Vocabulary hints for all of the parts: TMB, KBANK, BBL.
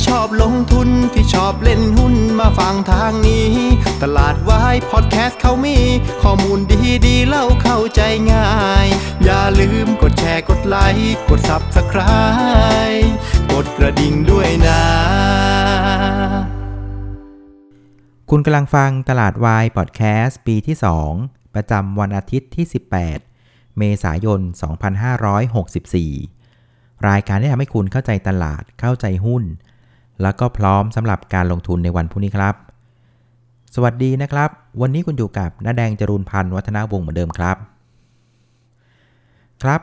ที่ชอบลงทุนที่ชอบเล่นหุ้นมาฟังทางนี้ตลาดวายพอดแคสต์เขามีข้อมูลดีๆเล่าเข้าใจง่ายอย่าลืมกดแชร์กดไลค์กด Subscribe กดกระดิ่งด้วยนะคุณกำลังฟังตลาดวายพอดแคสต์ปีที่2ประจำวันอาทิตย์ที่18เมษายน2564รายการที่ทำให้คุณเข้าใจตลาดเข้าใจหุ้นแล้วก็พร้อมสำหรับการลงทุนในวันพรุ่งนี้ครับสวัสดีนะครับวันนี้คุณอยู่กับน้าแดงจรูนพันธ์วัฒนวงศ์เหมือนเดิมครับ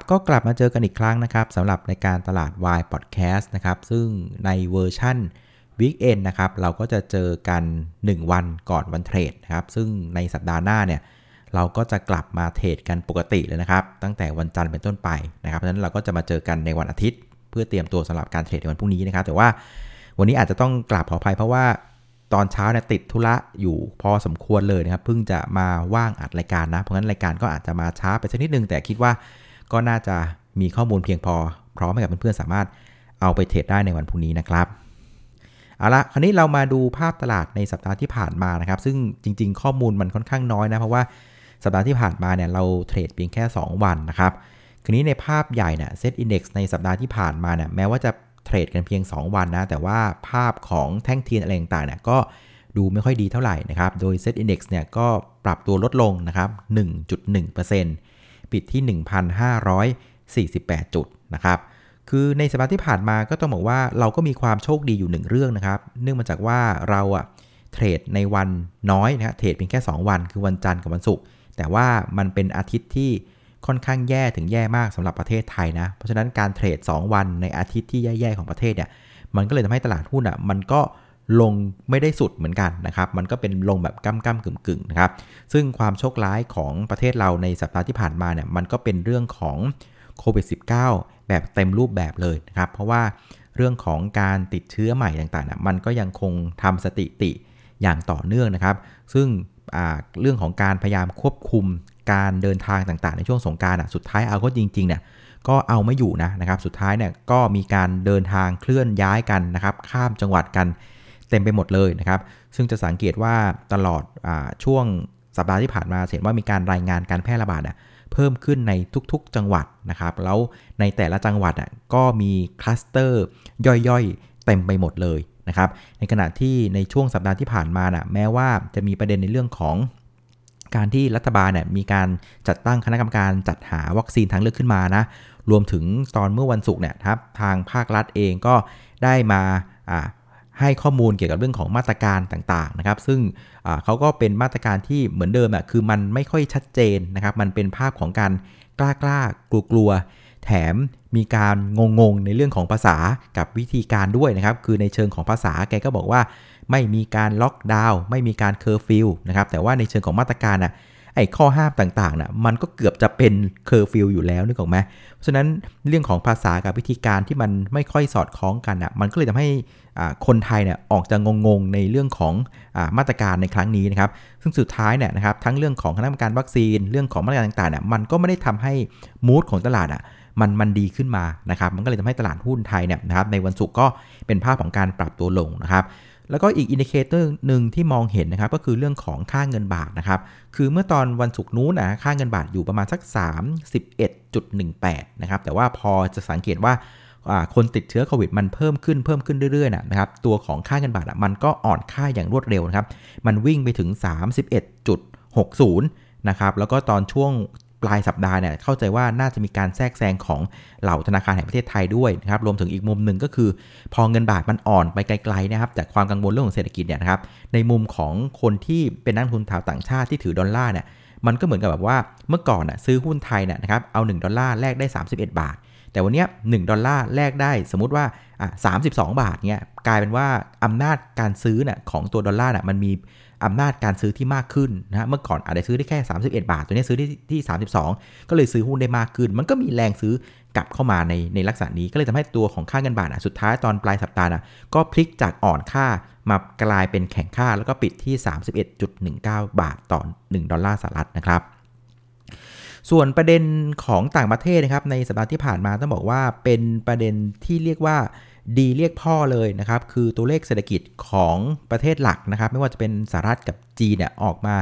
ก็กลับมาเจอกันอีกครั้งนะครับสำหรับรายการตลาดวายพอดแคสต์นะครับซึ่งในเวอร์ชั่นวีคเอนด์นะครับเราก็จะเจอกัน1วันก่อนวันเทรดนะครับซึ่งในสัปดาห์หน้าเนี่ยเราก็จะกลับมาเทรดกันปกติเลยนะครับตั้งแต่วันจันทร์เป็นต้นไปนะครับเพราะฉะนั้นเราก็จะมาเจอกันในวันอาทิตย์เพื่อเตรียมตัวสำหรับการเทรดในวันพรุ่งนี้นะครับแต่ว่าวันนี้อาจจะต้องกราบขออภัยเพราะว่าตอนเช้าเนี่ยติดธุระอยู่พอสมควรเลยนะครับเพิ่งจะมาว่างอัดรายการนะเพราะฉะนั้นรายการก็อาจจะมาช้าไปสักนิดนึงแต่คิดว่าก็น่าจะมีข้อมูลเพียงพอพร้อมให้กับเพื่อนๆสามารถเอาไปเทรดได้ในวันพรุ่งนี้นะครับเอาละคราวนี้เรามาดูภาพตลาดในสัปดาห์ที่ผ่านมานะครับซึ่งจริงๆข้อมูลมันค่อนข้างน้อยนะเพราะว่าสัปดาห์ที่ผ่านมาเนี่ยเราเทรดเพียงแค่2วันนะครับคืนนี้ในภาพใหญ่เนี่ยเซตอินเด็กซ์ในสัปดาห์ที่ผ่านมาเนี่ยแม้ว่าจะเทรดกันเพียง2วันนะแต่ว่าภาพของแท่งเทียนอะไรต่างๆเนี่ยก็ดูไม่ค่อยดีเท่าไหร่นะครับโดยเซตอินเด็กซ์เนี่ยก็ปรับตัวลดลงนะครับ 1.1% ปิดที่ 1,548 จุดนะครับคือในสัปดาห์ที่ผ่านมาก็ต้องบอกว่าเราก็มีความโชคดีอยู่1เรื่องนะครับเนื่องมาจากว่าเราเทรดในวันน้อยนะเทรดเพียงแค่2วันคือวันจันทร์กับวันศุกร์แต่ว่ามันเป็นอาทิตย์ที่ค่อนข้างแย่ถึงแย่มากสำหรับประเทศไทยนะเพราะฉะนั้นการเทรด2วันในอาทิตย์ที่แย่ๆของประเทศเนี่ยมันก็เลยทำให้ตลาดหุ้นมันก็ลงไม่ได้สุดเหมือนกันนะครับมันก็เป็นลงแบบก้ำๆกึ่งๆนะครับซึ่งความโชคร้ายของประเทศเราในสัปดาห์ที่ผ่านมาเนี่ยมันก็เป็นเรื่องของโควิด-19 แบบเต็มรูปแบบเลยนะครับเพราะว่าเรื่องของการติดเชื้อใหม่ต่างๆนะมันก็ยังคงทำสถิติอย่างต่อเนื่องนะครับซึ่งเรื่องของการพยายามควบคุมการเดินทางต่างๆในช่วงสงกรานต์สุดท้ายเอาก็จริงๆเนี่ยก็เอาไม่อยู่นะครับสุดท้ายเนี่ยก็มีการเดินทางเคลื่อนย้ายกันนะครับข้ามจังหวัดกันเต็มไปหมดเลยนะครับซึ่งจะสังเกตว่าตลอดช่วงสัปดาห์ที่ผ่านมาเห็นว่ามีการรายงานการแพร่ระบาดเพิ่มขึ้นในทุกๆจังหวัดนะครับแล้วในแต่ละจังหวัดก็มีคลัสเตอร์ย่อยๆเต็มไปหมดเลยนะครับในขณะที่ในช่วงสัปดาห์ที่ผ่านมาแม้ว่าจะมีประเด็นในเรื่องของการที่รัฐบาลมีการจัดตั้งคณะกรรมการจัดหาวัคซีนทางเลือกขึ้นมานะรวมถึงตอนเมื่อวันศุกร์เนี่ยครับทางภาครัฐเองก็ได้มาให้ข้อมูลเกี่ยวกับเรื่องของมาตรการต่างๆนะครับซึ่งเขาก็เป็นมาตรการที่เหมือนเดิมคือมันไม่ค่อยชัดเจนนะครับมันเป็นภาพของการกล้ากลัวๆแถมมีการงงๆในเรื่องของภาษากับวิธีการด้วยนะครับคือในเชิงของภาษาแกก็บอกว่าไม่มีการล็อกดาวน์ไม่มีการเคอร์ฟิวนะครับแต่ว่าในเชิงของมาตรการไอ้ข้อห้ามต่างๆมันก็เกือบจะเป็นเคอร์ฟิวอยู่แล้วนึกออกไหมเพราะฉะนั้นเรื่องของภาษากับวิธีการที่มันไม่ค่อยสอดคล้องกันมันก็เลยทำให้คนไทยออกจะงงๆในเรื่องของมาตรการในครั้งนี้นะครับซึ่งสุดท้ายนะครับทั้งเรื่องของคณะกรรมการวัคซีนเรื่องของมาตรการต่างๆมันก็ไม่ได้ทำให้มูดของตลาดมันดีขึ้นมานะครับมันก็เลยทำให้ตลาดหุ้นไทยนะครับในวันศุกร์ก็เป็นภาพของการปรับตัวลงนะครับแล้วก็อีกอินดิเคเตอร์นึงที่มองเห็นนะครับก็คือเรื่องของค่าเงินบาทนะครับคือเมื่อตอนวันศุกร์นู้นค่าเงินบาทอยู่ประมาณสัก 31.18 นะครับแต่ว่าพอจะสังเกตว่าคนติดเชื้อโควิดมันเพิ่มขึ้นเรื่อยๆนะครับตัวของค่าเงินบาทมันก็อ่อนค่าอย่างรวดเร็วนะครับมันวิ่งไปถึง 31.60 นะครับแล้วก็ตอนช่วงปลายสัปดาห์เนี่ยเข้าใจว่าน่าจะมีการแทรกแซงของเหล่าธนาคารแห่งประเทศไทยด้วยนะครับรวมถึงอีกมุมหนึ่งก็คือพอเงินบาทมันอ่อนไปไกลๆนะครับจากความกังวลเรื่องของเศรษฐกิจเนี่ยนะครับในมุมของคนที่เป็นนักทุนชาวต่างชาติที่ถือดอลลาร์เนี่ยมันก็เหมือนกับแบบว่าเมื่อก่อนซื้อหุ้นไทยนะครับเอา1ดอลลาร์แลกได้31บาทแต่วันนี้1ดอลลาร์แลกได้สมมุติว่า32บาทเนี่ยกลายเป็นว่าอำนาจการซื้อของตัวดอลลาร์มันมีอำนาจการซื้อที่มากขึ้นนะเมื่อก่อนอาจจะซื้อได้แค่31บาทตัวนี้ซื้อที่32ก็เลยซื้อหุ้นได้มากขึ้นมันก็มีแรงซื้อกลับเข้ามาในลักษณะนี้ก็เลยทำให้ตัวของค่าเงินบาทสุดท้ายตอนปลายสัปดาห์ก็พลิกจากอ่อนค่ามากลายเป็นแข็งค่าแล้วก็ปิดที่ 31.19 บาทต่อ1ดอลลาร์สหรัฐนะครับส่วนประเด็นของต่างประเทศนะครับในสัปดาห์ที่ผ่านมาต้องบอกว่าเป็นประเด็นที่เรียกว่า D เรียกพ่อเลยนะครับคือตัวเลขเศรษฐกิจของประเทศหลักนะครับไม่ว่าจะเป็นสหรัฐกับจีนเนี่ยออกมา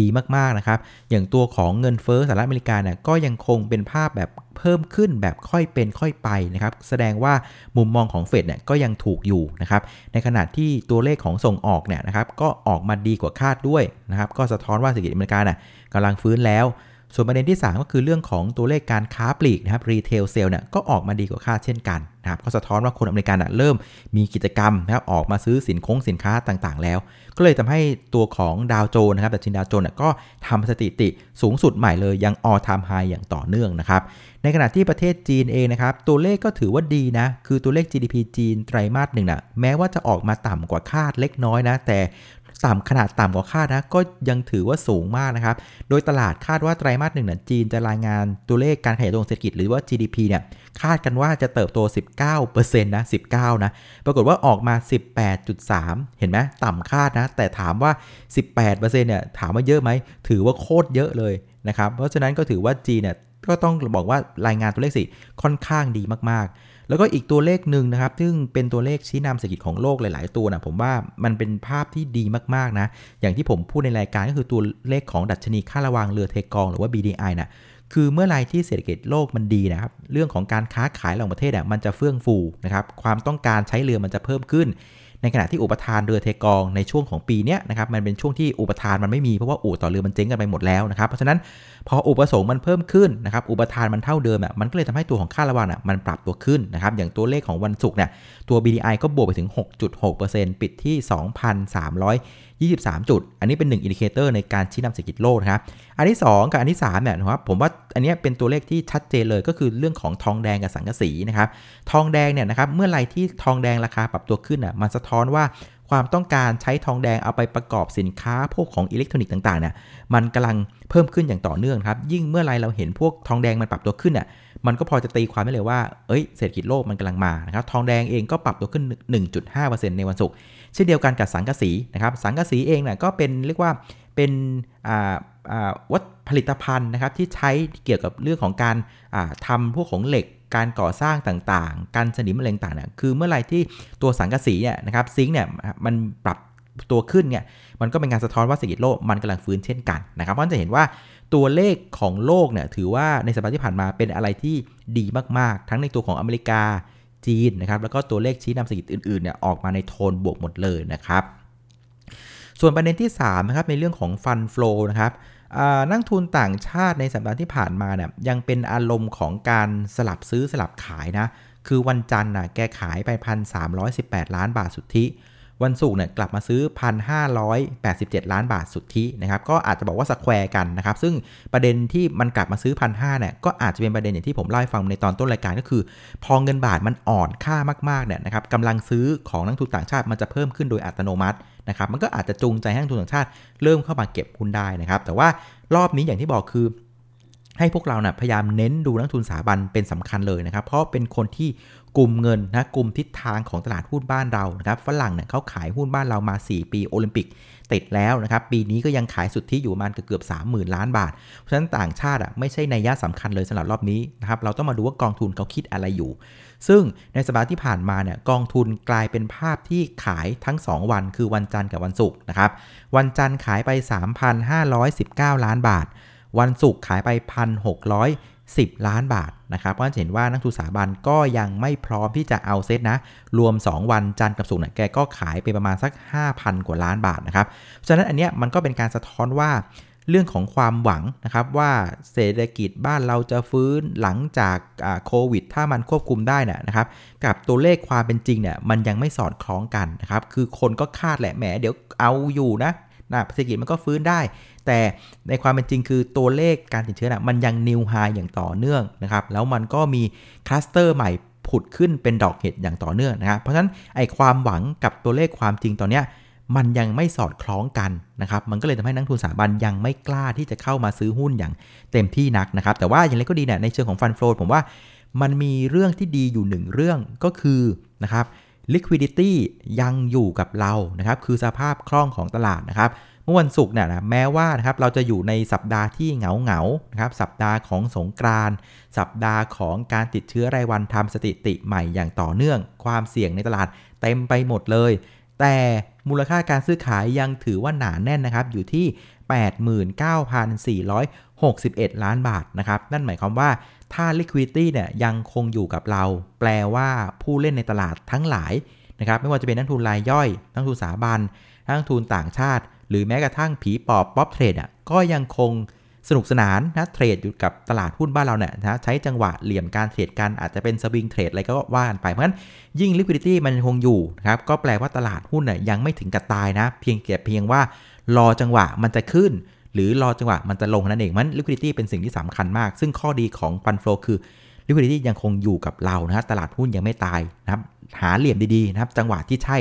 ดีมากๆนะครับอย่างตัวของเงินเฟ้อสหรัฐอเมริกาเนี่ยก็ยังคงเป็นภาพแบบเพิ่มขึ้นแบบค่อยเป็นค่อยไปนะครับแสดงว่ามุมมองของเฟดเนี่ยก็ยังถูกอยู่นะครับในขณะที่ตัวเลขของส่งออกเนี่ยนะครับก็ออกมาดีกว่าคาดด้วยนะครับก็สะท้อนว่าเศรษฐกิจอเมริกาเนี่ยกำลังฟื้นแล้วส่วนประเด็นที่3ก็คือเรื่องของตัวเลขการค้าปลีกนะครับรีเทลเซลเนี่ยก็ออกมาดีกว่าคาดเช่นกันนะครับก็สะท้อนว่าคนอเมริกันเริ่มมีกิจกรรมนะครับออกมาซื้อสินค้าต่างๆแล้วก็เลยทำให้ตัวของดาวโจนส์นะครับดัชนีดาวโจนส์ก็ทำสถิติสูงสุดใหม่เลยยัง all time high อย่างต่อเนื่องนะครับในขณะที่ประเทศจีนเองนะครับตัวเลขก็ถือว่าดีนะคือตัวเลข GDP จีนไตรมาส1นะแม้ว่าจะออกมาต่ำกว่าคาดเล็กน้อยนะแต่ขนาดต่ำกว่าคาดนะก็ยังถือว่าสูงมากนะครับโดยตลาดคาดว่าไตรมาส1เนี่ยจีนจะรายงานตัวเลขการขยายตัวเศรษฐกิจหรือว่า GDP เนี่ยคาดกันว่าจะเติบโต 19% นะ19นะปรากฏว่าออกมา 18.3 เห็นไหมต่ำคาดนะแต่ถามว่า 18% เนี่ยถามว่าเยอะไหมถือว่าโคตรเยอะเลยนะครับเพราะฉะนั้นก็ถือว่าจีนเนี่ยก็ต้องบอกว่ารายงานตัวเลขสิค่อนข้างดีมากๆแล้วก็อีกตัวเลขหนึ่งนะครับซึ่งเป็นตัวเลขชี้นำเศรษฐกิจของโลกหลายๆตัวนะผมว่ามันเป็นภาพที่ดีมากๆนะอย่างที่ผมพูดในรายการก็คือตัวเลขของดัชนีค่าระวางเรือเทกองหรือว่า BDI นะคือเมื่อไรที่เศรษฐกิจโลกมันดีนะครับเรื่องของการค้าขายระหว่างประเทศมันจะเฟื่องฟูนะครับความต้องการใช้เรือมันจะเพิ่มขึ้นในขณะที่อุปทานเรือเทกองในช่วงของปีนี้นะครับมันเป็นช่วงที่อุปทานมันไม่มีเพราะว่าอู่ต่อเรือมันเจ๊งกันไปหมดแล้วนะครับเพราะฉะนั้นพออุปสงค์มันเพิ่มขึ้นนะครับอุปทานมันเท่าเดิมมันก็เลยทำให้ตัวของค่าระวางมันปรับตัวขึ้นนะครับอย่างตัวเลขของวันศุกร์เนี่ยตัว BDI ก็บวกไปถึง 6.6% ปิดที่ 2,323 จุดอันนี้เป็น1อินดิเคเตอร์ในการชี้นำเศรษฐกิจโลกนะครับอันที่2กับอันที่3เนี่ยนะครับผมว่าอันนี้เป็นตัวเลขที่ชัดเจนเลยก็คือเรื่องของทองแดงกับสังกะสีนะครับทองแดงเนี่ยนะครับเมื่อไหร่ที่ทองแดงราคาปรับตัวขึ้นมันสะท้อนว่าความต้องการใช้ทองแดงเอาไปประกอบสินค้าพวกของอิเล็กทรอนิกส์ต่างๆเนี่ยมันกำลังเพิ่มขึ้นอย่างต่อเนื่องครับยิ่งเมื่อไรเราเห็นพวกทองแดงมันปรับตัวขึ้นเนี่ยมันก็พอจะตีความได้เลยว่าเศรษฐกิจโลกมันกำลังมานะครับทองแดงเองก็ปรับตัวขึ้น 1.5% ในวันศุกร์เช่นเดียวกันกับสังกะสีนะครับสังกะสีเองเนี่ยก็เป็นเรียกว่าเป็นวัตถุผลิตภัณฑ์นะครับที่ใช้เกี่ยวกับเรื่องของการทำพวกของเหล็กการก่อสร้างต่างๆการสนิมอะไรต่างๆเนี่ยคือเมื่อไหร่ที่ตัวสังกะสีเนี่ยนะครับซิงค์เนี่ยมันปรับตัวขึ้นเนี่ยมันก็เป็นการสะท้อนว่าเศรษฐกิจโลกมันกำลังฟื้นเช่นกันนะครับเพราะจะเห็นว่าตัวเลขของโลกเนี่ยถือว่าในสัปดาห์ที่ผ่านมาเป็นอะไรที่ดีมากๆทั้งในตัวของอเมริกาจีนนะครับแล้วก็ตัวเลขชี้นำเศรษฐกิจอื่นๆเนี่ยออกมาในโทนบวกหมดเลยนะครับส่วนประเด็นที่3นะครับในเรื่องของฟันโฟลนะครับนักทุนต่างชาติในสัปดาห์ที่ผ่านมาเนี่ยยังเป็นอารมณ์ของการสลับซื้อสลับขายนะคือวันจันทร์น่ะแกขายไป 1,318 ล้านบาทสุทธิวันศุกร์เนี่ยกลับมาซื้อ 1,587 ล้านบาทสุทธินะครับก็อาจจะบอกว่าสแควร์กันนะครับซึ่งประเด็นที่มันกลับมาซื้อ 1,500 เนี่ยก็อาจจะเป็นประเด็นอย่างที่ผมเล่าให้ฟังในตอนต้นรายการก็คือพอเงินบาทมันอ่อนค่ามากๆเนี่ยนะครับกำลังซื้อของนักทุนต่างชาติมันจะเพิ่มขึ้นโดยอัตโนมัตินะครับมันก็อาจจะจูงใจให้นักทุนต่างชาติเริ่มเข้ามาเก็บหุ้นได้นะครับแต่ว่ารอบนี้อย่างที่บอกคือให้พวกเรานะพยายามเน้นดูนักทุนสถาบันเป็นสำคัญเลยนะครับเพราะเป็นคนที่กลุ่มเงินนะกลุ่มทิศทางของตลาดหุ้นบ้านเรานะครับฝรั่งเนี่ยเขาขายหุ้นบ้านเรามา4 ปีโอลิมปิกติดแล้วนะครับปีนี้ก็ยังขายสุทธิอยู่ประมาณเกือบ 30,000 ล้านบาทเพราะฉะนั้นต่างชาติอ่ะไม่ใช่นัยยะสำคัญเลยสำหรับรอบนี้นะครับเราต้องมาดูว่ากองทุนเขาคิดอะไรอยู่ซึ่งในสัปดาห์ที่ผ่านมาเนี่ยกองทุนกลายเป็นภาพที่ขายทั้ง2วันคือวันจันทร์กับวันศุกร์นะครับวันจันทร์ขายไป 3,519 ล้านบาทวันศุกร์ขายไป 1,610 ล้านบาทนะครับเพราะฉะนั้นเห็นว่านักทุนสถาบันก็ยังไม่พร้อมที่จะเอาเซตนะรวม2วันจันทร์กับศุกร์เนี่ยแกก็ขายไปประมาณสัก 5,000 กว่าล้านบาทนะครับฉะนั้นอันเนี้ยมันก็เป็นการสะท้อนว่าเรื่องของความหวังนะครับว่าเศรษฐกิจบ้านเราจะฟื้นหลังจากโควิดถ้ามันควบคุมได้นะครับกับตัวเลขความเป็นจริงเนี่ยมันยังไม่สอดคล้องกันนะครับคือคนก็คาดแหละแหมเดี๋ยวเอาอยู่นะเศรษฐกิจมันก็ฟื้นได้แต่ในความเป็นจริงคือตัวเลขการติดเชื้อมันยังนิวไฮอย่างต่อเนื่องนะครับแล้วมันก็มีคลัสเตอร์ใหม่ผุดขึ้นเป็นดอกเห็ดอย่างต่อเนื่องนะครับเพราะฉะนั้นไอ้ความหวังกับตัวเลขความจริงตอนเนี้ยมันยังไม่สอดคล้องกันนะครับมันก็เลยทำให้นักทุนสถาบันยังไม่กล้าที่จะเข้ามาซื้อหุ้นอย่างเต็มที่นักนะครับแต่ว่าอย่างไรก็ดีเนี่ยในเชิงของฟันโฟลว์ผมว่ามันมีเรื่องที่ดีอยู่1เรื่องก็คือนะครับliquidity ยังอยู่กับเรานะครับคือสภาพคล่องของตลาดนะครับ เมื่อวันศุกร์เนี่ยนะแม้ว่านะครับเราจะอยู่ในสัปดาห์ที่เหงานะครับสัปดาห์ของสงกรานต์สัปดาห์ของการติดเชื้อรายวันทำสถิติใหม่อย่างต่อเนื่องความเสี่ยงในตลาดเต็มไปหมดเลยแต่มูลค่าการซื้อขายยังถือว่าหนาแน่นนะครับอยู่ที่ 89,461 ล้านบาทนะครับนั่นหมายความว่าถ้า liquidity เนี่ยยังคงอยู่กับเราแปลว่าผู้เล่นในตลาดทั้งหลายนะครับไม่ว่าจะเป็นนักทุนรายย่อยนักทุนสถาบันนักทุนต่างชาติหรือแม้กระทั่งผีปอบป๊อปเทรดอ่ะก็ยังคงสนุกสนานนะเทรดอยู่กับตลาดหุ้นบ้านเราเนี่ยนะใช้จังหวะเหลี่ยมการเทรดกันอาจจะเป็นสวิงเทรดอะไรก็ว่ากันไปเพราะฉะนั้นยิ่ง liquidity มันคงอยู่นะครับก็แปลว่าตลาดหุ้นน่ะยังไม่ถึงกับตายนะเพียงว่ารอจังหวะมันจะขึ้นหรือรอจังหวะมันจะลงนั่นเองมัน liquidity เป็นสิ่งที่สำคัญมากซึ่งข้อดีของฟันโฟคือ liquidity ยังคงอยู่กับเรานะตลาดหุ้นยังไม่ตายนะครับหาเหลี่ยมดีๆนะครับจังหวะที่ใช่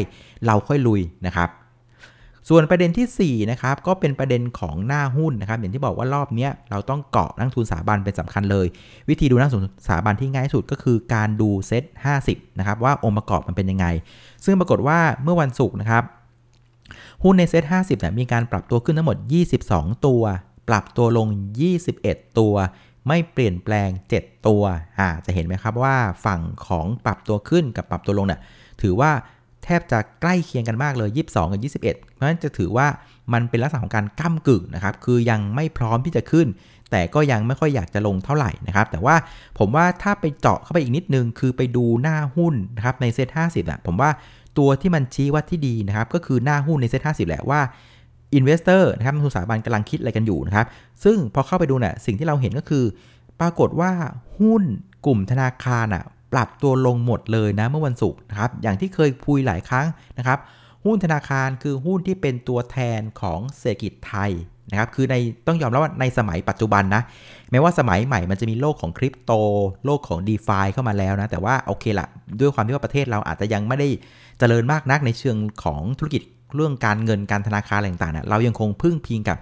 เราค่อยลุยนะครับส่วนประเด็นที่4นะครับก็เป็นประเด็นของหน้าหุ้นนะครับอย่างที่บอกว่ารอบนี้เราต้องเกาะนักทุนสถาบันเป็นสำคัญเลยวิธีดูนักทุนสถาบันที่ง่ายสุดก็คือการดูเซ็ต50นะครับว่าองค์ประกอบมันเป็นยังไงซึ่งปรากฏว่าเมื่อวันศุกร์นะครับหุ้นในเซ็ต50เนี่ยมีการปรับตัวขึ้นทั้งหมด22ตัวปรับตัวลง21ตัวไม่เปลี่ยนแปลง7ตัวจะเห็นไหมครับว่าฝั่งของปรับตัวขึ้นกับปรับตัวลงเนี่ยถือว่าแทบจะใกล้เคียงกันมากเลย22กับ21เพราะฉะนั้นจะถือว่ามันเป็นลักษณะของการก้ำกึ่งนะครับคือยังไม่พร้อมที่จะขึ้นแต่ก็ยังไม่ค่อยอยากจะลงเท่าไหร่นะครับแต่ว่าผมว่าถ้าไปเจาะเข้าไปอีกนิดนึงคือไปดูหน้าหุ้นนะครับในเซ็ต50อ่ะผมว่าตัวที่มันชี้วัดที่ดีนะครับก็คือหน้าหุ้นในเซ็ต50แหละว่าอินเวสเตอร์นะครับสถาบันกำลังคิดอะไรกันอยู่นะครับซึ่งพอเข้าไปดูเนี่ยสิ่งที่เราเห็นก็คือปรากฏว่าหุ้นกลุ่มธนาคารอ่ะปรับตัวลงหมดเลยนะเมื่อวันศุกร์นะครับอย่างที่เคยพูดหลายครั้งนะครับหุ้นธนาคารคือหุ้นที่เป็นตัวแทนของเศรษฐกิจไทยนะครับคือในต้องยอมรับว่าในสมัยปัจจุบันนะแม้ว่าสมัยใหม่มันจะมีโลกของคริปโตโลกของ DeFi เข้ามาแล้วนะแต่ว่าโอเคละด้วยความที่ว่าประเทศเราอาจจะยังไม่ได้เจริญมากนักในเชิงของธุรกิจเรื่องการเงินการธนาคารต่างๆนะเรายังคงพึ่งพิงกับ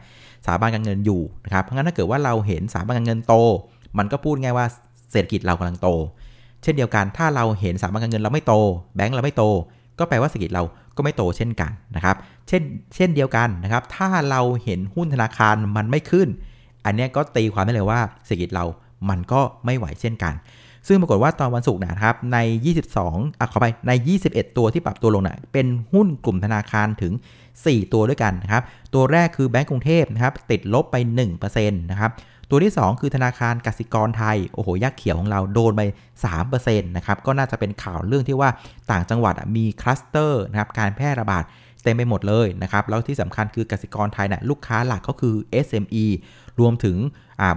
สถาบันการเงินอยู่นะครับเพราะงั้นถ้าเกิดว่าเราเห็นสถาบันการเงินโตมันก็พูดง่ายว่าเศรษฐกิจเรากำลังโตเช่นเดียวกันถ้าเราเห็นสถาบันการเงินเราไม่โตแบงก์เราไม่โตก็แปลว่าเศรษฐกิจเราก็ไม่โตเช่นกันนะครับเช่นเดียวกันนะครับถ้าเราเห็นหุ้นธนาคารมันไม่ขึ้นอันนี้ก็ตีความได้เลยว่าเศรษฐกิจเรามันก็ไม่ไหวเช่นกันซึ่งปรากฏว่าตอนวันศุกร์นะครับใน21ตัวที่ปรับตัวลงน่ะเป็นหุ้นกลุ่มธนาคารถึง4ตัวด้วยกันนะครับตัวแรกคือแบงก์กรุงเทพนะครับติดลบไป 1% นะครับตัวที่2คือธนาคารกสิกรไทยโอ้โหยักษ์เขียวของเราโดนไป 3% นะครับก็น่าจะเป็นข่าวเรื่องที่ว่าต่างจังหวัดมีคลัสเตอร์นะครับการแพร่ระบาดเต็มไปหมดเลยนะครับแล้วที่สำคัญคือกสิกรไทยเนี่ยลูกค้าหลักก็คือ SME รวมถึง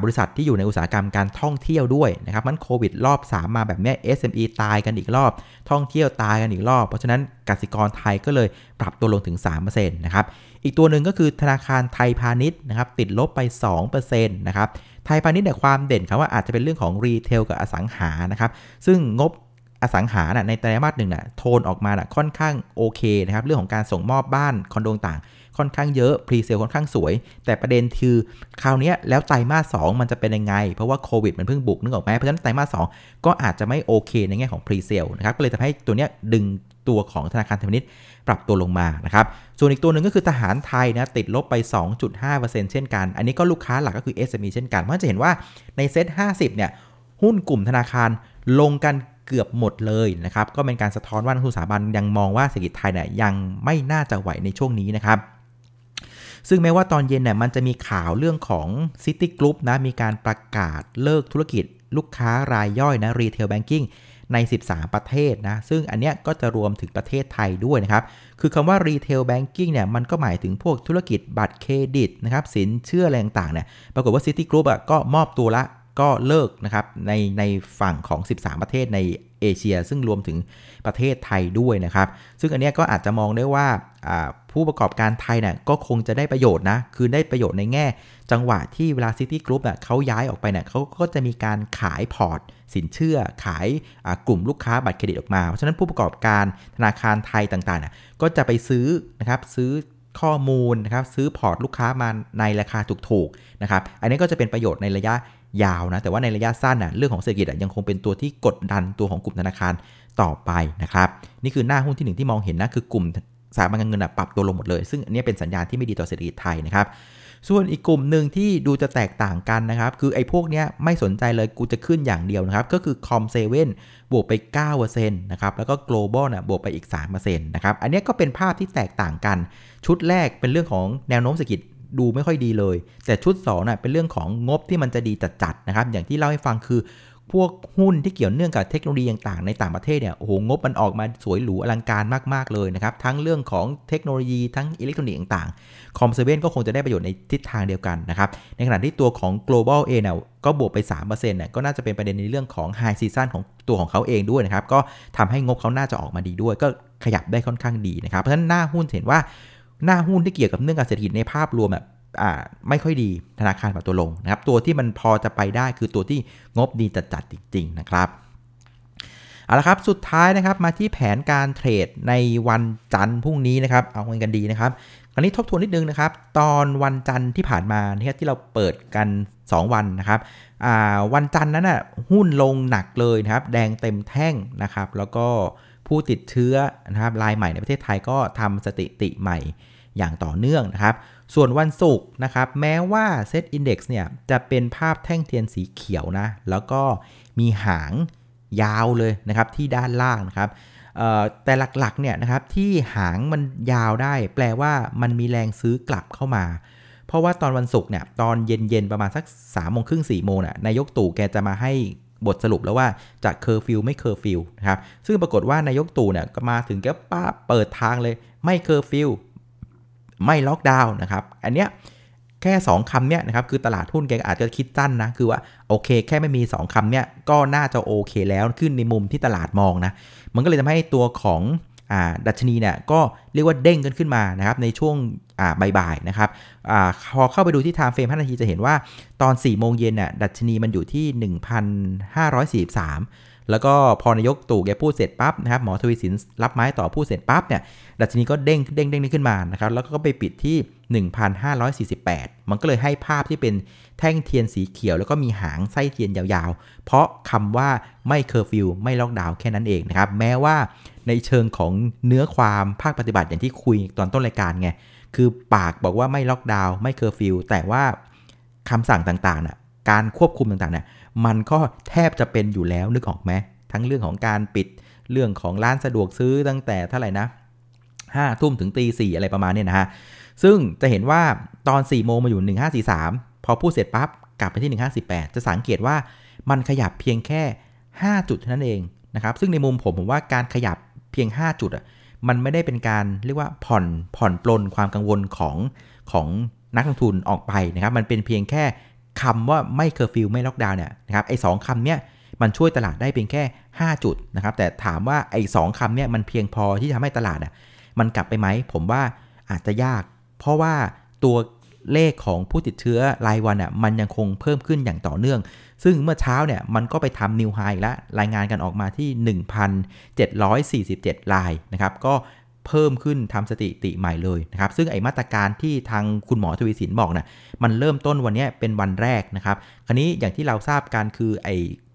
บริษัทที่อยู่ในอุตสาหกรรมการท่องเที่ยวด้วยนะครับมันโควิดรอบ3มาแบบนี้ SME ตายกันอีกรอบท่องเที่ยวตายกันอีกรอบเพราะฉะนั้นกสิกรไทยก็เลยปรับตัวลงถึง 3% นะครับอีกตัวหนึ่งก็คือธนาคารไทยพาณิชย์นะครับติดลบไป 2% นะครับไทยพาณิชย์เนี่ยความเด่นครับว่าอาจจะเป็นเรื่องของรีเทลกับอสังหานะครับซึ่งงบอสังหานะในไตรมาสหนึ่งนะโทนออกมานะค่อนข้างโอเคนะครับเรื่องของการส่งมอบบ้านคอนโดต่างค่อนข้างเยอะพรีเซลค่อนข้างสวยแต่ประเด็นคือคราวนี้แล้วไตรมาส2มันจะเป็นยังไงเพราะว่าโควิดมันเพิ่งบุกนึกออกไหมเพราะฉะนั้นไตรมาส2ก็อาจจะไม่โอเคในแง่ของพรีเซลนะครับก็เลยทำให้ตัวเนี้ยดึงตัวของธนาคารไทยพาณิชย์ปรับตัวลงมานะครับส่วนอีกตัวหนึ่งก็คือทหารไทยนะติดลบไป 2.5% เช่นกันอันนี้ก็ลูกค้าหลักก็คือ SME เช่นกันมันจะเห็นว่าในเซ็ต50เนี่ยหุ้นกลุ่มธนาคารลงกันเกือบหมดเลยนะครับก็เป็นการสะท้อนว่านักทุนสถาบันยังมองว่าเศรษฐกิจไทยเนี่ยยังไม่น่าจะไหวในช่วงนี้นะครับซึ่งแม้ว่าตอนเย็นเนี่ยมันจะมีข่าวเรื่องของ City Group นะมีการประกาศเลิกธุรกิจลูกค้ารายย่อยนะ Retail Banking ใน13ประเทศนะซึ่งอันเนี้ยก็จะรวมถึงประเทศไทยด้วยนะครับคือคำว่า Retail Banking เนี่ยมันก็หมายถึงพวกธุรกิจบัตรเครดิตนะครับสินเชื่ออะไรต่างๆเนี่ยปรากฏว่า City Group อ่ะก็มอบตัวละก็เลิกนะครับในฝั่งของ13ประเทศในเอเชียซึ่งรวมถึงประเทศไทยด้วยนะครับซึ่งอันนี้ก็อาจจะมองได้ว่าผู้ประกอบการไทยเนี่ยก็คงจะได้ประโยชน์นะคือได้ประโยชน์ในแง่จังหวะที่เวลา City Group เนี่ยเขาย้ายออกไปเนี่ยเขาก็จะมีการขายพอร์ตสินเชื่อขายกลุ่มลูกค้าบัตรเครดิตออกมาเพราะฉะนั้นผู้ประกอบการธนาคารไทยต่างๆเนี่ยก็จะไปซื้อนะครับซื้อข้อมูลนะครับซื้อพอร์ตลูกค้ามาในราคาถูกๆนะครับอันนี้ก็จะเป็นประโยชน์ในระยะยาวนะแต่ว่าในระยะสั้นนะเรื่องของเศรษฐกิจยังคงเป็นตัวที่กดดันตัวของกลุ่มธนาคารต่อไปนะครับนี่คือหน้าหุ้นที่1ที่มองเห็นนะคือกลุ่ม สถาบันการเงินปรับตัวลงหมดเลยซึ่งอันนี้เป็นสัญญาณที่ไม่ดีต่อเศรษฐกิจไทยนะครับส่วนอีกกลุ่มนึงที่ดูจะแตกต่างกันนะครับคือไอ้พวกเนี้ยไม่สนใจเลยกูจะขึ้นอย่างเดียวนะครับก็คือคอมเซเว่นบวกไป 9% นะครับแล้วก็ Global น่ะบวกไปอีก 3% นะครับอันนี้ก็เป็นภาพที่แตกต่างกันชุดแรกเป็นเรื่องของแนวโน้มเศรษฐกิจดูไม่ค่อยดีเลยแต่ชุด2น่ะเป็นเรื่องของงบที่มันจะดีจัดๆนะครับอย่างที่เล่าให้ฟังคือพวกหุ้นที่เกี่ยวเนื่องกับเทคโนโลยีต่างๆในต่างประเทศเนี่ยโอ้โหงบมันออกมาสวยหรูอลังการมากๆเลยนะครับทั้งเรื่องของเทคโนโลยีทั้งอิเล็กทรอนิกส์ต่างๆคอมเซเว่นก็คงจะได้ประโยชน์ในทิศทางเดียวกันนะครับในขณะที่ตัวของ global เองเนี่ยก็บวกไป 3% เนี่ยก็น่าจะเป็นประเด็นในเรื่องของ high season ของตัวของเขาเองด้วยนะครับก็ทำให้งบเขาน่าจะออกมาดีด้วยก็ขยับได้ค่อนข้างดีนะครับเพราะฉะนั้นหน้าหุ้นเห็นว่าหน้าหุ้นที่เกี่ยวกับเรื่องการเศรษฐกิจในภาพรวมแบบไม่ค่อยดีธนาคารปรับตัวลงนะครับตัวที่มันพอจะไปได้คือตัวที่งบดีจัดๆจริงๆนะครับเอาละครับสุดท้ายนะครับมาที่แผนการเทรดในวันจันทร์พรุ่งนี้นะครับเอากันดีนะครับคราวนี้ทบทวนนิดนึงนะครับตอนวันจันทร์ที่ผ่านมาที่เราเปิดกัน2วันนะครับวันจันทร์นั้นน่ะหุ้นลงหนักเลยนะครับแดงเต็มแท่งนะครับแล้วก็ผู้ติดเชื้อนะครับรายใหม่ในประเทศไทยก็ทำสถิติใหม่อย่างต่อเนื่องนะครับส่วนวันศุกร์นะครับแม้ว่าเซตอินเด็กซ์เนี่ยจะเป็นภาพแท่งเทียนสีเขียวนะแล้วก็มีหางยาวเลยนะครับที่ด้านล่างนะครับแต่หลักๆเนี่ยนะครับที่หางมันยาวได้แปลว่ามันมีแรงซื้อกลับเข้ามาเพราะว่าตอนวันศุกร์เนี่ยตอนเย็นๆประมาณสัก 3:30 4:00 นนายกตู่แกจะมาให้บทสรุปแล้วว่าจะเคอร์ฟิวไม่เคอร์ฟิวนะครับซึ่งปรากฏว่านายกตู่เนี่ยก็มาถึงแกป้าเปิดทางเลยไม่เคอร์ฟิวไม่ล็อกดาวน์นะครับอันเนี้ยแค่2คำเนี้ยนะครับคือตลาดหุ้นแกอาจจะคิดสั้นนะคือว่าโอเคแค่ไม่มี2คำเนี้ยก็น่าจะโอเคแล้วขึ้นในมุมที่ตลาดมองนะมันก็เลยทำให้ตัวของดัชนีเนี่ยก็เรียกว่าเด้งขึ้นมานะครับในช่วงบ่ายๆนะครับพอเข้าไปดูที่ time frame 5 นาทีจะเห็นว่าตอน 4:00 เย็นน่ะดัชนีมันอยู่ที่ 1,543แล้วก็พอนายกตู่แกพูดเสร็จปั๊บนะครับหมอทวีสินรับไม้ต่อพูดเสร็จปั๊บเนี่ยดัชนีก็เด้งขึ้นมานะครับแล้วก็ไปปิดที่ 1,548 มันก็เลยให้ภาพที่เป็นแท่งเทียนสีเขียวแล้วก็มีหางไส้เทียนยาวๆเพราะคำว่าไม่เคอร์ฟิวไม่ล็อกดาวน์แค่นั้นเองนะครับแม้ว่าในเชิงของเนื้อความภาคปฏิบัติอย่างที่คุยตอนต้นรายการไงคือปากบอกว่าไม่ล็อกดาวน์ไม่เคอร์ฟิวแต่ว่าคำสั่งต่างๆน่ะการควบคุมต่างๆเนี่ยมันก็แทบจะเป็นอยู่แล้วนึกออกไหมทั้งเรื่องของการปิดเรื่องของร้านสะดวกซื้อตั้งแต่เท่าไหร่นะ 5:00 นถึง 4:00 นอะไรประมาณนี้นะฮะซึ่งจะเห็นว่าตอน 4:00 นมาอยู่ 1,543 พอพูดเสร็จปั๊บกลับไปที่ 1,548 จะสังเกตว่ามันขยับเพียงแค่5จุดเท่านั้นเองนะครับซึ่งในมุมผมว่าการขยับเพียง5จุดมันไม่ได้เป็นการเรียกว่าผ่อนปลนความกังวลของนักลงทุนออกไปนะครับมันเป็นเพียงแค่คำว่าไม่เคอร์ฟิวไม่ล็อกดาวน์เนี่ยนะครับไอ้2คำเนี้ยมันช่วยตลาดได้เพียงแค่5จุดนะครับแต่ถามว่าไอ้2คำเนี้ยมันเพียงพอที่จะทำให้ตลาดอ่ะมันกลับไปไหมผมว่าอาจจะยากเพราะว่าตัวเลขของผู้ติดเชื้อรายวันอ่ะมันยังคงเพิ่มขึ้นอย่างต่อเนื่องซึ่งเมื่อเช้าเนี่ยมันก็ไปทำนิวไฮแล้วรายงานกันออกมาที่ 1,747 รายนะครับก็เพิ่มขึ้นทำสถิติใหม่เลยนะครับซึ่งไอ้มาตรการที่ทางคุณหมอทวีสินบอกนะมันเริ่มต้นวันนี้เป็นวันแรกนะครับคราวนี้อย่างที่เราทราบกันคือไอ้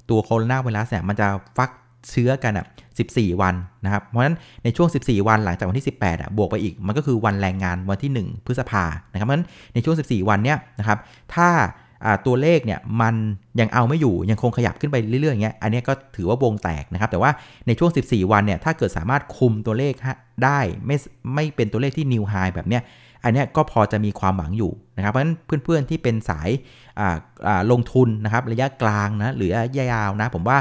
ตัวโคโรนาไวรัสเนี่ยมันจะฟักเชื้อกัน14 วันนะครับเพราะฉะนั้นในช่วง14 วันหลังจากวันที่18บวกไปอีกมันก็คือวันแรงงานวันที่1พฤษภาคมนะครับเพราะฉะนั้นในช่วง14 วันเนี้ยนะครับถ้าตัวเลขเนี่ยมันยังเอาไม่อยู่ยังคงขยับขึ้นไปเรื่อยๆอย่างเงี้ยอันนี้ก็ถือว่าวงแตกนะครับแต่ว่าในช่วง14 วันเนี่ยถ้าเกิดสามารถคุมตัวเลขได้ไม่เป็นตัวเลขที่นิวไฮแบบเนี้ยอันนี้ก็พอจะมีความหวังอยู่นะครับเพราะฉะนั้นเพื่อนๆที่เป็นสายลงทุนนะครับระยะกลางนะหรือระยะยาวนะผมว่า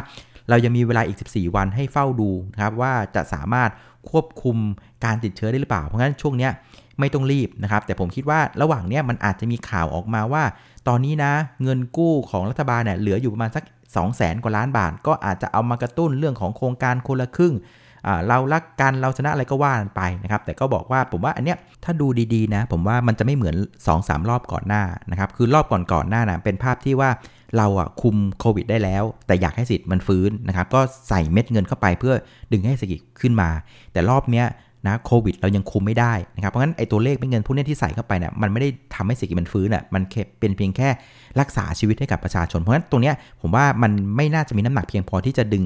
เรายังมีเวลาอีก14 วันให้เฝ้าดูนะครับว่าจะสามารถควบคุมการติดเชื้อได้หรือเปล่าเพราะงั้นช่วงเนี้ยไม่ต้องรีบนะครับแต่ผมคิดว่าระหว่างเนี้ยมันอาจจะมีข่าวออกมาว่าตอนนี้นะเงินกู้ของรัฐบาลเนี่ยเหลืออยู่ประมาณสัก 200,000 กว่าล้านบาทก็อาจจะเอามากระตุ้นเรื่องของโครงการคนละครึ่งเรารักกันเราชนะอะไรก็ว่ากันไปนะครับแต่ก็บอกว่าผมว่าอันเนี้ยถ้าดูดีๆนะผมว่ามันจะไม่เหมือน 2-3 รอบก่อนหน้านะครับคือรอบก่อนๆหน้าน่ะเป็นภาพที่ว่าเราคุมโควิดได้แล้วแต่อยากให้เศรษฐกิจมันฟื้นนะครับก็ใส่เม็ดเงินเข้าไปเพื่อดึงให้เศรษฐกิจขึ้นมาแต่รอบเนี้ยนะโควิดเรายังคุมไม่ได้นะครับเพราะงั้นไอ้ตัวเลขเป็นเงินพวกนี้ที่ใส่เข้าไปเนี่ยมันไม่ได้ทำให้เศรษฐกิจมันฟื้นอ่ะมันเป็นเพียงแค่รักษาชีวิตให้กับประชาชนเพราะงั้นตรงเนี้ยผมว่ามันไม่น่าจะมีน้ำหนักเพียงพอที่จะดึง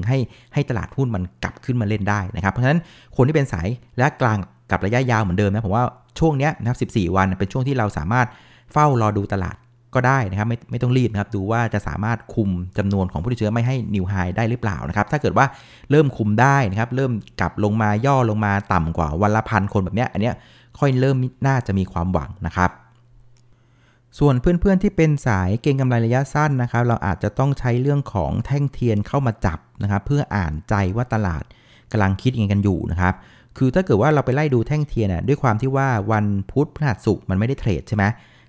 ให้ตลาดหุ้นมันกลับขึ้นมาเล่นได้นะครับเพราะฉะนั้นคนที่เป็นสายระยะกลาง กับระยะยาวเหมือนเดิมนะผมว่าช่วงเนี้ยนะครับ14วันเป็นช่วงที่เราสามารถเฝ้ารอดูตลาดก็ได้นะครับไม่ต้องรีบนะครับดูว่าจะสามารถคุมจำนวนของผู้ติดเชื้อไม่ให้นิวไฮได้หรือเปล่านะครับถ้าเกิดว่าเริ่มคุมได้นะครับเริ่มกลับลงมาย่อลงมาต่ำกว่าวันละพันคนแบบเนี้ยอันเนี้ยค่อยเริ่มน่าจะมีความหวังนะครับส่วนเพื่อนๆที่เป็นสายเก็งกำไรระยะสั้นนะครับเราอาจจะต้องใช้เรื่องของแท่งเทียนเข้ามาจับนะครับเพื่ออ่านใจว่าตลาดกำลังคิดยังไงกันอยู่นะครับคือถ้าเกิดว่าเราไปไล่ดูแท่งเทียนน่ะด้วยความที่ว่าวันพุธพฤหัสศุกร์มันไม่ได้เทรดใช่ไหม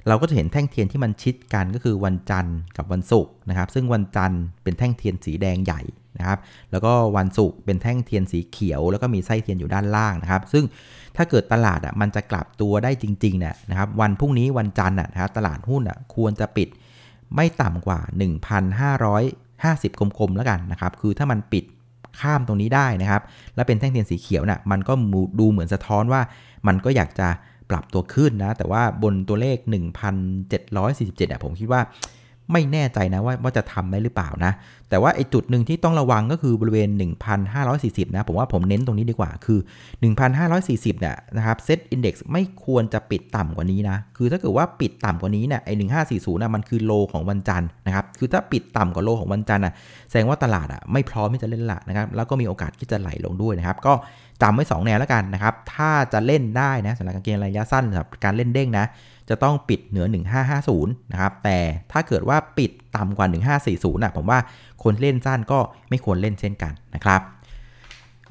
เราก็จะเห็นแท่งเทียนที่มันชิดกันก็คือวันจันทร์กับวันศุกร์นะครับซึ่งวันจันทร์เป็นแท่งเทียนสีแดงใหญ่นะครับแล้วก็วันศุกร์เป็นแท่งเทียนสีเขียวแล้วก็มีไส้เทียนอยู่ด้านล่างนะครับซึ่งถ้าเกิดตลาดอ่ะมันจะกลับตัวได้จริงๆนะครับวันพรุ่งนี้วันจันทร์นะครับตลาดหุ้นอ่ะควรจะปิดไม่ต่ำกว่า 1,550 กลมๆแล้วกันนะครับคือถ้ามันปิดข้ามตรงนี้ได้นะครับและเป็นแท่งเทียนสีเขียวน่ะมันก็ดูเหมือนสะท้อนว่ามันก็อยากจะปรับตัวขึ้นนะแต่ว่าบนตัวเลข 1,747 อ่ะผมคิดว่าไม่แน่ใจนะว่าจะทำได้หรือเปล่านะแต่ว่าไอ้จุดหนึ่งที่ต้องระวังก็คือบริเวณ 1,540 นะผมว่าผมเน้นตรงนี้ดีกว่าคือ 1,540 เนี่ยนะครับเซตอินเด็กซ์ไม่ควรจะปิดต่ำกว่านี้นะคือถ้าเกิดว่าปิดต่ำกว่านี้เนี่ยไอ้ 1,540 นะมันคือโลของวันจันทร์นะครับคือถ้าปิดต่ำกว่าโลของวันจันทร์นะแสดงว่าตลาดอ่ะไม่พร้อมที่จะเล่นละนะครับแล้วก็มีโอกาสที่จะไหลลงด้วยนะครับก็จำไว้2แนวแล้วกันนะครับถ้าจะเล่นได้นะสำหรับการเก็งระยะสั้นสำหรับการเล่นเด้งนะจะต้องปิดเหนือ1550นะครับแต่ถ้าเกิดว่าปิดต่ำกว่า1540นะผมว่าคนเล่นสั้นก็ไม่ควรเล่นเช่นกันนะครับ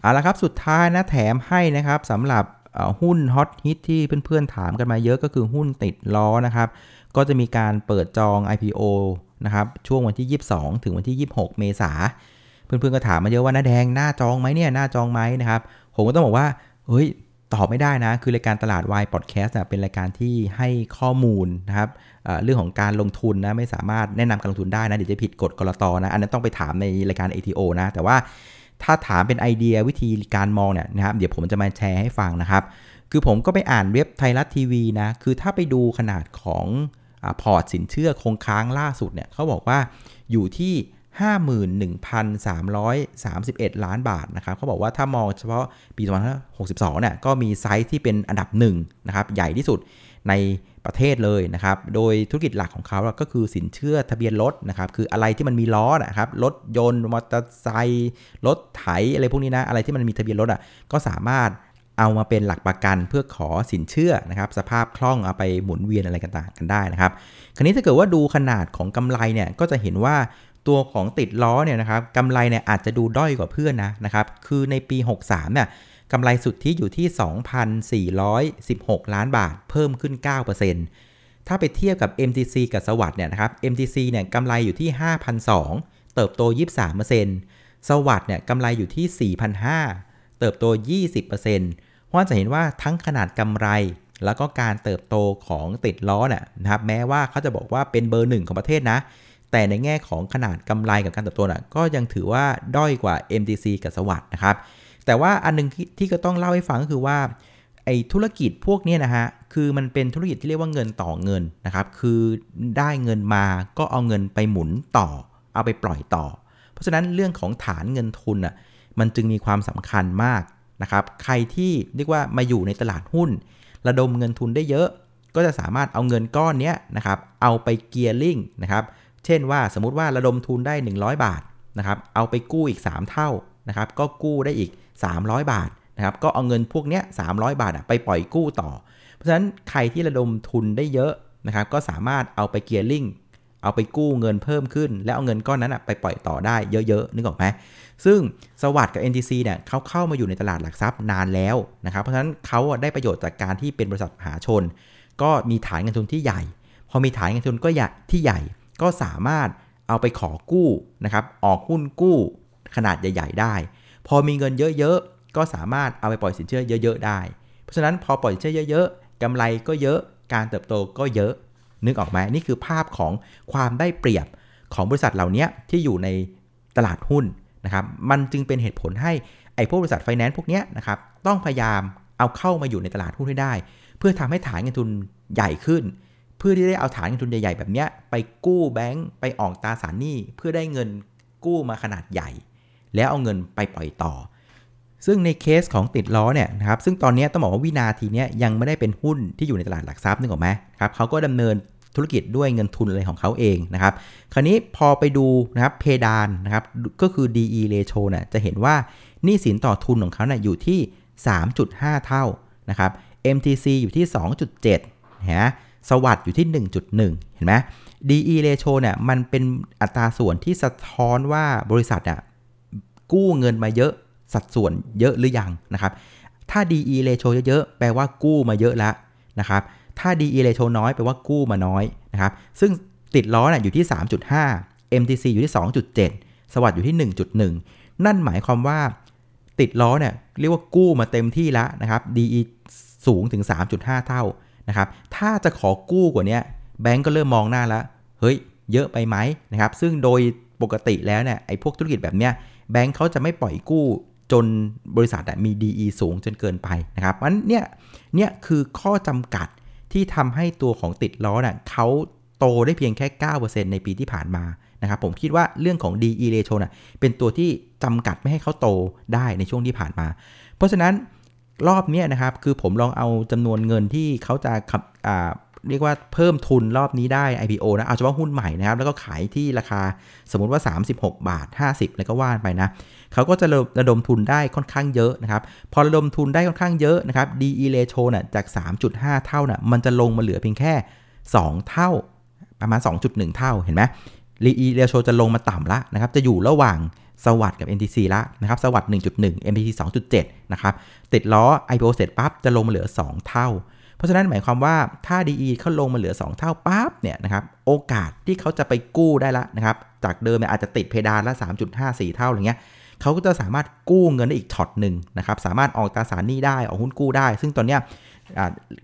เอาละครับสุดท้ายนะแถมให้นะครับสำหรับหุ้นฮอตฮิตที่เพื่อนๆถามกันมาเยอะก็คือหุ้นติดล้อนะครับก็จะมีการเปิดจอง IPO นะครับช่วงวันที่22ถึงวันที่26เมษายนเพื่อนๆก็ถามมาเยอะว่าน้าแดงน่าจองไหมเนี่ยน่าจองไหมนะครับผมก็ต้องบอกว่าเฮ้ยตอบไม่ได้นะคือรายการตลาดวายพอดแคสต์เป็นรายการที่ให้ข้อมูลนะครับเรื่องของการลงทุนนะไม่สามารถแนะนำการลงทุนได้นะเดี๋ยวจะผิดกฎกลตนะอันนั้นต้องไปถามในรายการ ATO นะแต่ว่าถ้าถามเป็นไอเดียวิธีการมองเนี่ยนะครับเดี๋ยวผมจะมาแชร์ให้ฟังนะครับคือผมก็ไปอ่านเว็บไทยรัฐทีวีนะคือถ้าไปดูขนาดของพอร์ตสินเชื่อคงค้างล่าสุดเนี่ยเขาบอกว่าอยู่ที่51,331 ล้านบาทนะครับเขาบอกว่าถ้ามองเฉพาะปี2562เนี่ยก็มีไซส์ที่เป็นอันดับ1นะครับใหญ่ที่สุดในประเทศเลยนะครับโดยธุรกิจหลักของเขาก็คือสินเชื่อทะเบียนรถนะครับคืออะไรที่มันมีล้อนะครับรถยนต์มอเตอร์ไซค์รถไถอะไรพวกนี้นะอะไรที่มันมีทะเบียนรถอ่ะก็สามารถเอามาเป็นหลักประกันเพื่อขอสินเชื่อนะครับสภาพคล่องเอาไปหมุนเวียนอะไรต่างๆกันได้นะครับคราวนี้ถ้าเกิดว่าดูขนาดของกำไรเนี่ยก็จะเห็นว่าตัวของติดล้อเนี่ยนะครับกำไรเนี่ยอาจจะดูด้อยกว่าเพื่อนนะครับคือในปี63เนี่ยกำไรสุทธิอยู่ที่ 2,416 ล้านบาทเพิ่มขึ้น 9% ถ้าไปเทียบกับ MTC กับสวัสด์เนี่ยนะครับ MTC เนี่ยกำไรอยู่ที่ 5,200 เติบโต 23% สวัสด์เนี่ยกำไรอยู่ที่ 4,500 เติบโต 20% เพราะจะเห็นว่าทั้งขนาดกำไรแล้วก็การเติบโตของติดล้อนะครับแม้ว่าเขาจะบอกว่าเป็นเบอร์1ของประเทศนะแต่ในแง่ของขนาดกำไรกับการเติบโตน่ะก็ยังถือว่าด้อยกว่า MTC กับสวัสด์นะครับแต่ว่าอันนึงที่ก็ต้องเล่าให้ฟังก็คือว่าไอ้ธุรกิจพวกนี้นะฮะคือมันเป็นธุรกิจที่เรียกว่าเงินต่อเงินนะครับคือได้เงินมาก็เอาเงินไปหมุนต่อเอาไปปล่อยต่อเพราะฉะนั้นเรื่องของฐานเงินทุนน่ะมันจึงมีความสำคัญมากนะครับใครที่เรียกว่ามาอยู่ในตลาดหุ้นระดมเงินทุนได้เยอะก็จะสามารถเอาเงินก้อนนี้นะครับเอาไปเกียร์ลิงนะครับเช่นว่าสมมุติว่าระดมทุนได้100บาทนะครับเอาไปกู้อีก3เท่านะครับก็กู้ได้อีก300บาทนะครับก็เอาเงินพวกเนี้ย300บาทไปปล่อยกู้ต่อเพราะฉะนั้นใครที่ระดมทุนได้เยอะนะครับก็สามารถเอาไปเกียร์ลิงเอาไปกู้เงินเพิ่มขึ้นแล้วเอาเงินก้อนนั้นไปปล่อยต่อได้เยอะๆนึกออกไหมซึ่งสวัสด์กับ NTC เนี่ยเขาเข้ามาอยู่ในตลาดหลักทรัพย์นานแล้วนะครับเพราะฉะนั้นเขาได้ประโยชน์จากการที่เป็นบริษัทมหาชนก็มีฐานเงินทุนที่ใหญ่พอมีฐานเงินทุนก็ที่ใหญ่ก็สามารถเอาไปขอกู้นะครับออกหุ้นกู้ขนาดใหญ่ๆได้พอมีเงินเยอะๆก็สามารถเอาไปปล่อยสินเชื่อเยอะๆได้เพราะฉะนั้นพอปล่อยสินเชื่อเยอะๆกำไรก็เยอะการเติบโตก็เยอะนึกออกไหมนี่คือภาพของความได้เปรียบของบริษัทเหล่านี้ที่อยู่ในตลาดหุ้นนะครับมันจึงเป็นเหตุผลให้ไอ้พวกบริษัทไฟแนนซ์พวกนี้นะครับต้องพยายามเอาเข้ามาอยู่ในตลาดหุ้นให้ได้เพื่อทำให้ฐานเงินทุนใหญ่ขึ้นเพื่อที่ได้เอาฐานเงินทุนใหญ่ๆแบบนี้ไปกู้แบงก์ไปออกตราสารหนี้เพื่อได้เงินกู้มาขนาดใหญ่แล้วเอาเงินไปปล่อยต่อ ซึ่งในเคสของติดล้อเนี่ยนะครับซึ่งตอนนี้ต้องบอกว่าวินาทีนี้ยังไม่ได้เป็นหุ้นที่อยู่ในตลาดหลักทรัพย์นึกออกไหมครับเขาก็ดำเนินธุรกิจด้วยเงินทุนอะไรของเขาเองนะครับคราวนี้พอไปดูนะครับเพดานนะครับก็คือ DE ratio น่ะจะเห็นว่าหนี้สินต่อทุนของเขาเนี่ยอยู่ที่ 3.5 เท่านะครับ MTC อยู่ที่ 2.7 นะสวัสดิ์อยู่ที่ 1.1 เห็นไหม DE ratio เนี่ยมันเป็นอัตราส่วนที่สะท้อนว่าบริษัทอ่ะกู้เงินมาเยอะสัดส่วนเยอะหรือยังนะครับถ้า DE ratio เยอะๆแปลว่ากู้มาเยอะแล้วนะครับถ้า DE ratio น้อยแปลว่ากู้มาน้อยนะครับซึ่งติดล้อน่ะอยู่ที่ 3.5 MTC อยู่ที่ 2.7 สวัสดิ์อยู่ที่ 1.1 นั่นหมายความว่าติดล้อเนี่ยเรียกว่ากู้มาเต็มที่แล้วนะครับ DE สูงถึง 3.5 เท่านะครับถ้าจะขอกู้กว่านี้แบงก์ก็เริ่มมองหน้าแล้วเฮ้ยเยอะไปไหมนะครับซึ่งโดยปกติแล้วเนี่ยไอ้พวกธุรกิจแบบเนี้ยแบงก์เขาจะไม่ปล่อยกู้จนบริษัทมี DE สูงจนเกินไปนะครับอันเนี่ยคือข้อจำกัดที่ทำให้ตัวของติดล้อน่ะเขาโตได้เพียงแค่ 9% ในปีที่ผ่านมานะครับผมคิดว่าเรื่องของ DE ratio น่ะเป็นตัวที่จำกัดไม่ให้เขาโตได้ในช่วงที่ผ่านมาเพราะฉะนั้นรอบนี้นะครับคือผมลองเอาจำนวนเงินที่เขาจะเรียกว่าเพิ่มทุนรอบนี้ได้ IPO นะเอาเฉพาะหุ้นใหม่นะครับแล้วก็ขายที่ราคาสมมุติว่า36.50 บาทแล้วก็ว่านไปนะเขาก็จะระดมทุนได้ค่อนข้างเยอะนะครับพอระดมทุนได้ค่อนข้างเยอะนะครับ DE ratio น่ะจาก 3.5 เท่าน่ะมันจะลงมาเหลือเพียงแค่2เท่าประมาณ 2.1 เท่าเห็นไหม DE ratio จะลงมาต่ำละนะครับจะอยู่ระหว่างสวัสดิ์กับ MTC ละนะครับสวัสดิ์ 1.1 MTC 2.7 นะครับติดล้อ IPO เสร็จปั๊บจะลงมาเหลือ2เท่าเพราะฉะนั้นหมายความว่าถ้า DE เขาลงมาเหลือ2เท่าปั๊บเนี่ยนะครับโอกาสที่เขาจะไปกู้ได้ละนะครับจากเดิมอาจจะติดเพดานละ 3.54 เท่าอะไรเงี้ยเขาก็จะสามารถกู้เงินได้อีกช็อตนึงนะครับสามารถออกตราสารหนี้ได้ออกหุ้นกู้ได้ซึ่งตอนเนี้ย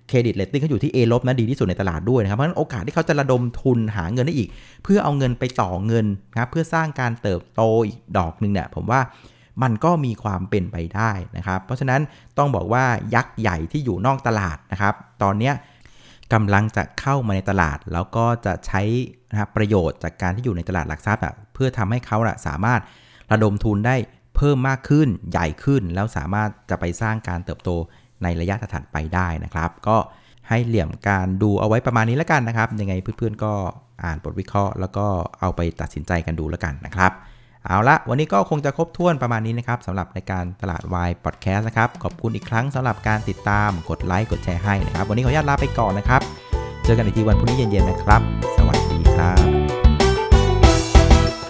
เครดิตเรตติ้งเขาอยู่ที่ A ลบนะดีที่สุดในตลาดด้วยนะครับเพราะฉะนั้นโอกาสที่เขาจะระดมทุนหาเงินได้อีกเพื่อเอาเงินไปต่อเงินนะครับเพื่อสร้างการเติบโตอีกดอกนึงเนี่ยผมว่ามันก็มีความเป็นไปได้นะครับเพราะฉะนั้นต้องบอกว่ายักษ์ใหญ่ที่อยู่นอกตลาดนะครับตอนนี้กำลังจะเข้ามาในตลาดแล้วก็จะใช้นะครับประโยชน์จากการที่อยู่ในตลาดหลักทรัพย์เพื่อทำให้เขาสามารถระดมทุนได้เพิ่มมากขึ้นใหญ่ขึ้นแล้วสามารถจะไปสร้างการเติบโตในระยะถัดไปได้นะครับก็ให้เหลี่ยมการดูเอาไว้ประมาณนี้แล้วกันนะครับยังไงเพื่อนๆก็อ่านบทวิเคราะห์แล้วก็เอาไปตัดสินใจกันดูแล้วกันนะครับเอาละวันนี้ก็คงจะครบถ้วนประมาณนี้นะครับสำหรับรายการตลาดวายพอดแคสต์นะครับขอบคุณอีกครั้งสำหรับการติดตามกดไลค์กดแชร์ให้นะครับวันนี้ขออนุญาตลาไปก่อนนะครับเจอกันอีกทีวันพรุ่งนี้เย็นๆนะครับสวัสดีครับ